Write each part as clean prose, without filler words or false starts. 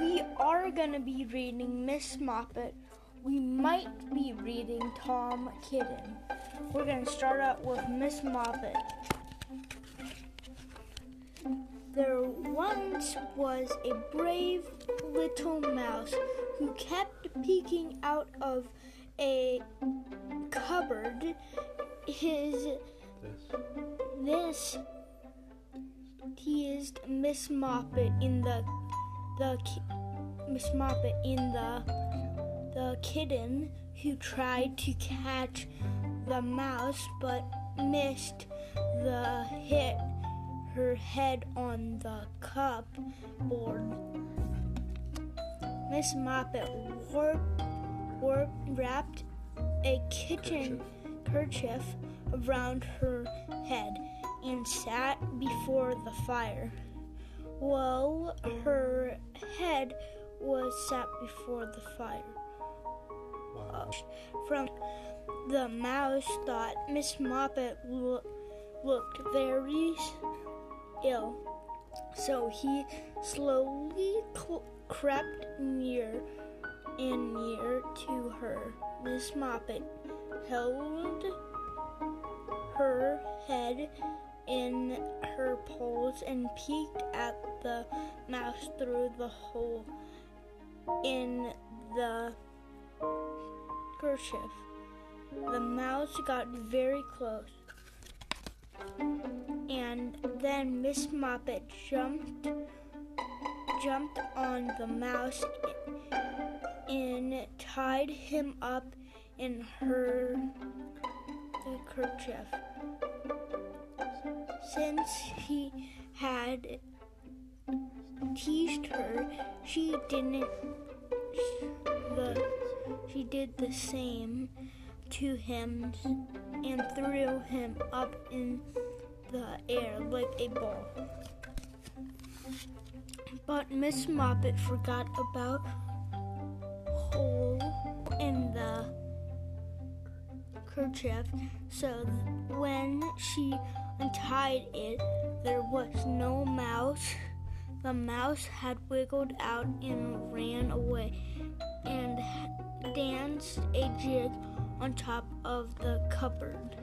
we are going to be reading Miss Moppet, we might be reading Tom Kitten. We're going to start out with Miss Moppet. There once was a brave little mouse who kept peeking out of a cupboard. This teased Miss Moppet in the kitten who tried to catch the mouse but missed the hit her head on the cupboard. Miss Moppet wrapped a kitchen kerchief around her head and sat before the fire. Well, her head was sat before the fire. From the mouse thought Miss Moppet looked very ill, so he slowly crept near and near to her. Miss Moppet held her head in her paws and peeked at the mouse through the hole in the kerchief. The mouse got very close, and then Miss Moppet jumped on the mouse and tied him up in her kerchief. Since he had teased her, she did the same to him and threw him up in the air like a ball. But Miss Moppet forgot about hole in the kerchief, so when she untied it, there was no mouse. The mouse had wiggled out and ran away and danced a jig on top of the cupboard.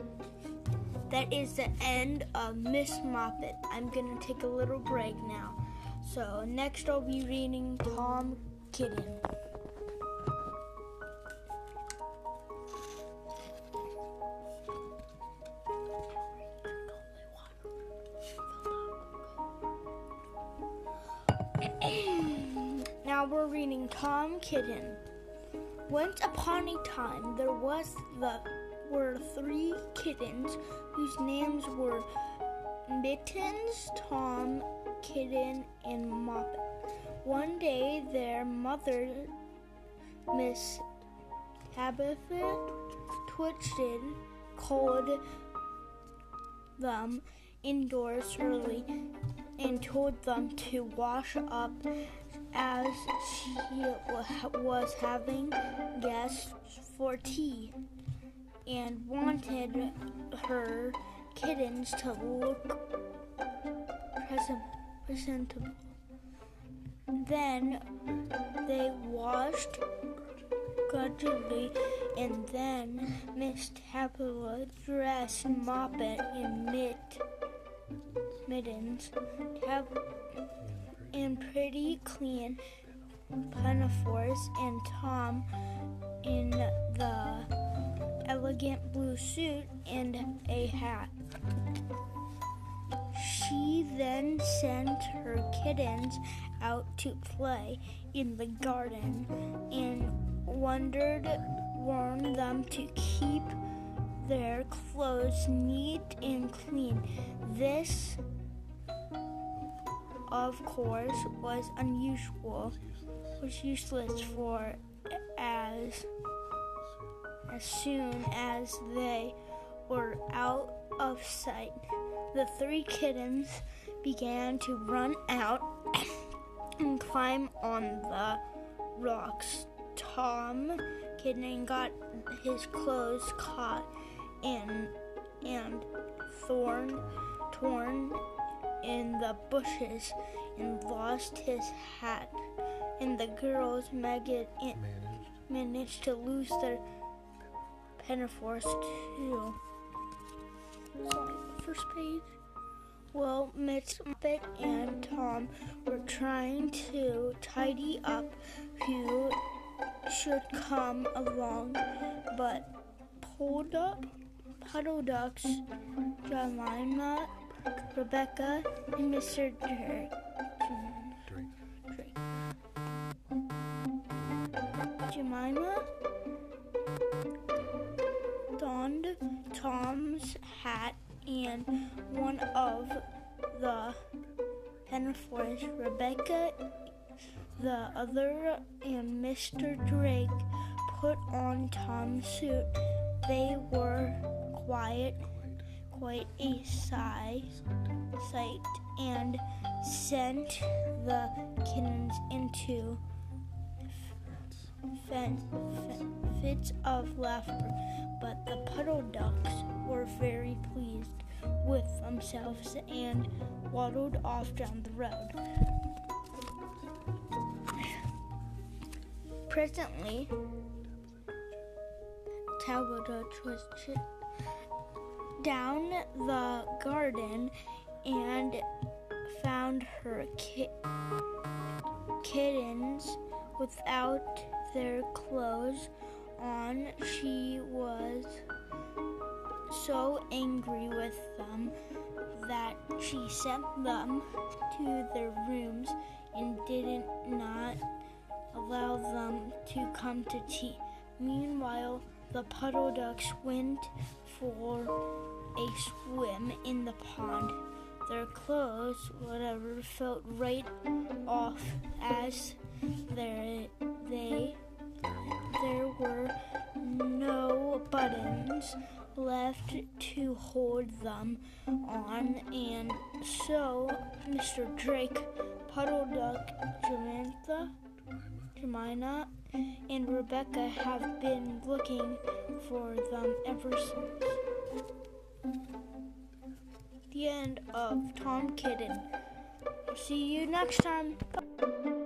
That is the end of Miss Moppet. I'm going to take a little break now. So next I'll be reading Tom Kitten. Now we're reading Tom Kitten. Once upon a time, there were three kittens whose names were Mittens, Tom, Kitten, and Moppet. One day, their mother, Miss Tabitha Twitchit, called them indoors early and told them to wash up as she was having guests for tea and wanted her kittens to look presentable. Then they washed gradually, and then Miss Tabitha dressed Moppet in mittens and pretty clean pinafores, and Tom in the elegant blue suit and a hat. She then sent her kittens out to play in the garden and warned them to keep their clothes neat and clean. This, of course, was useless for as soon as they were out of sight, the three kittens began to run out and climb on the rocks. Tom Kitten got his clothes caught and torn in the bushes and lost his hat. and the girls managed to lose their pinafores too. Sorry, first page. Well, Miss Moppet and Tom were trying to tidy up who should come along, but Puddle-Duck, Jemima, Rebecca, and Mr. Drake. Jemima donned Tom's hat and one of the pinafores, Rebecca the other, and Mr. Drake put on Tom's suit. They were quite a sight, and sent the kittens into fits of laughter, but the Puddle-Ducks were very pleased with themselves and waddled off down the road. Presently, Tabitha Twitchit down the garden and found her kittens without their clothes on. She was so angry with them that she sent them to their rooms and did not allow them to come to tea. Meanwhile, the Puddle-Ducks went for a swim in the pond. Their clothes, whatever, felt right off as there were no buttons left to hold them on, and so Mr. Drake, Puddle-Duck, Jemima, and Rebecca have been looking for them ever since. The end of Tom Kitten. See you next time. Bye.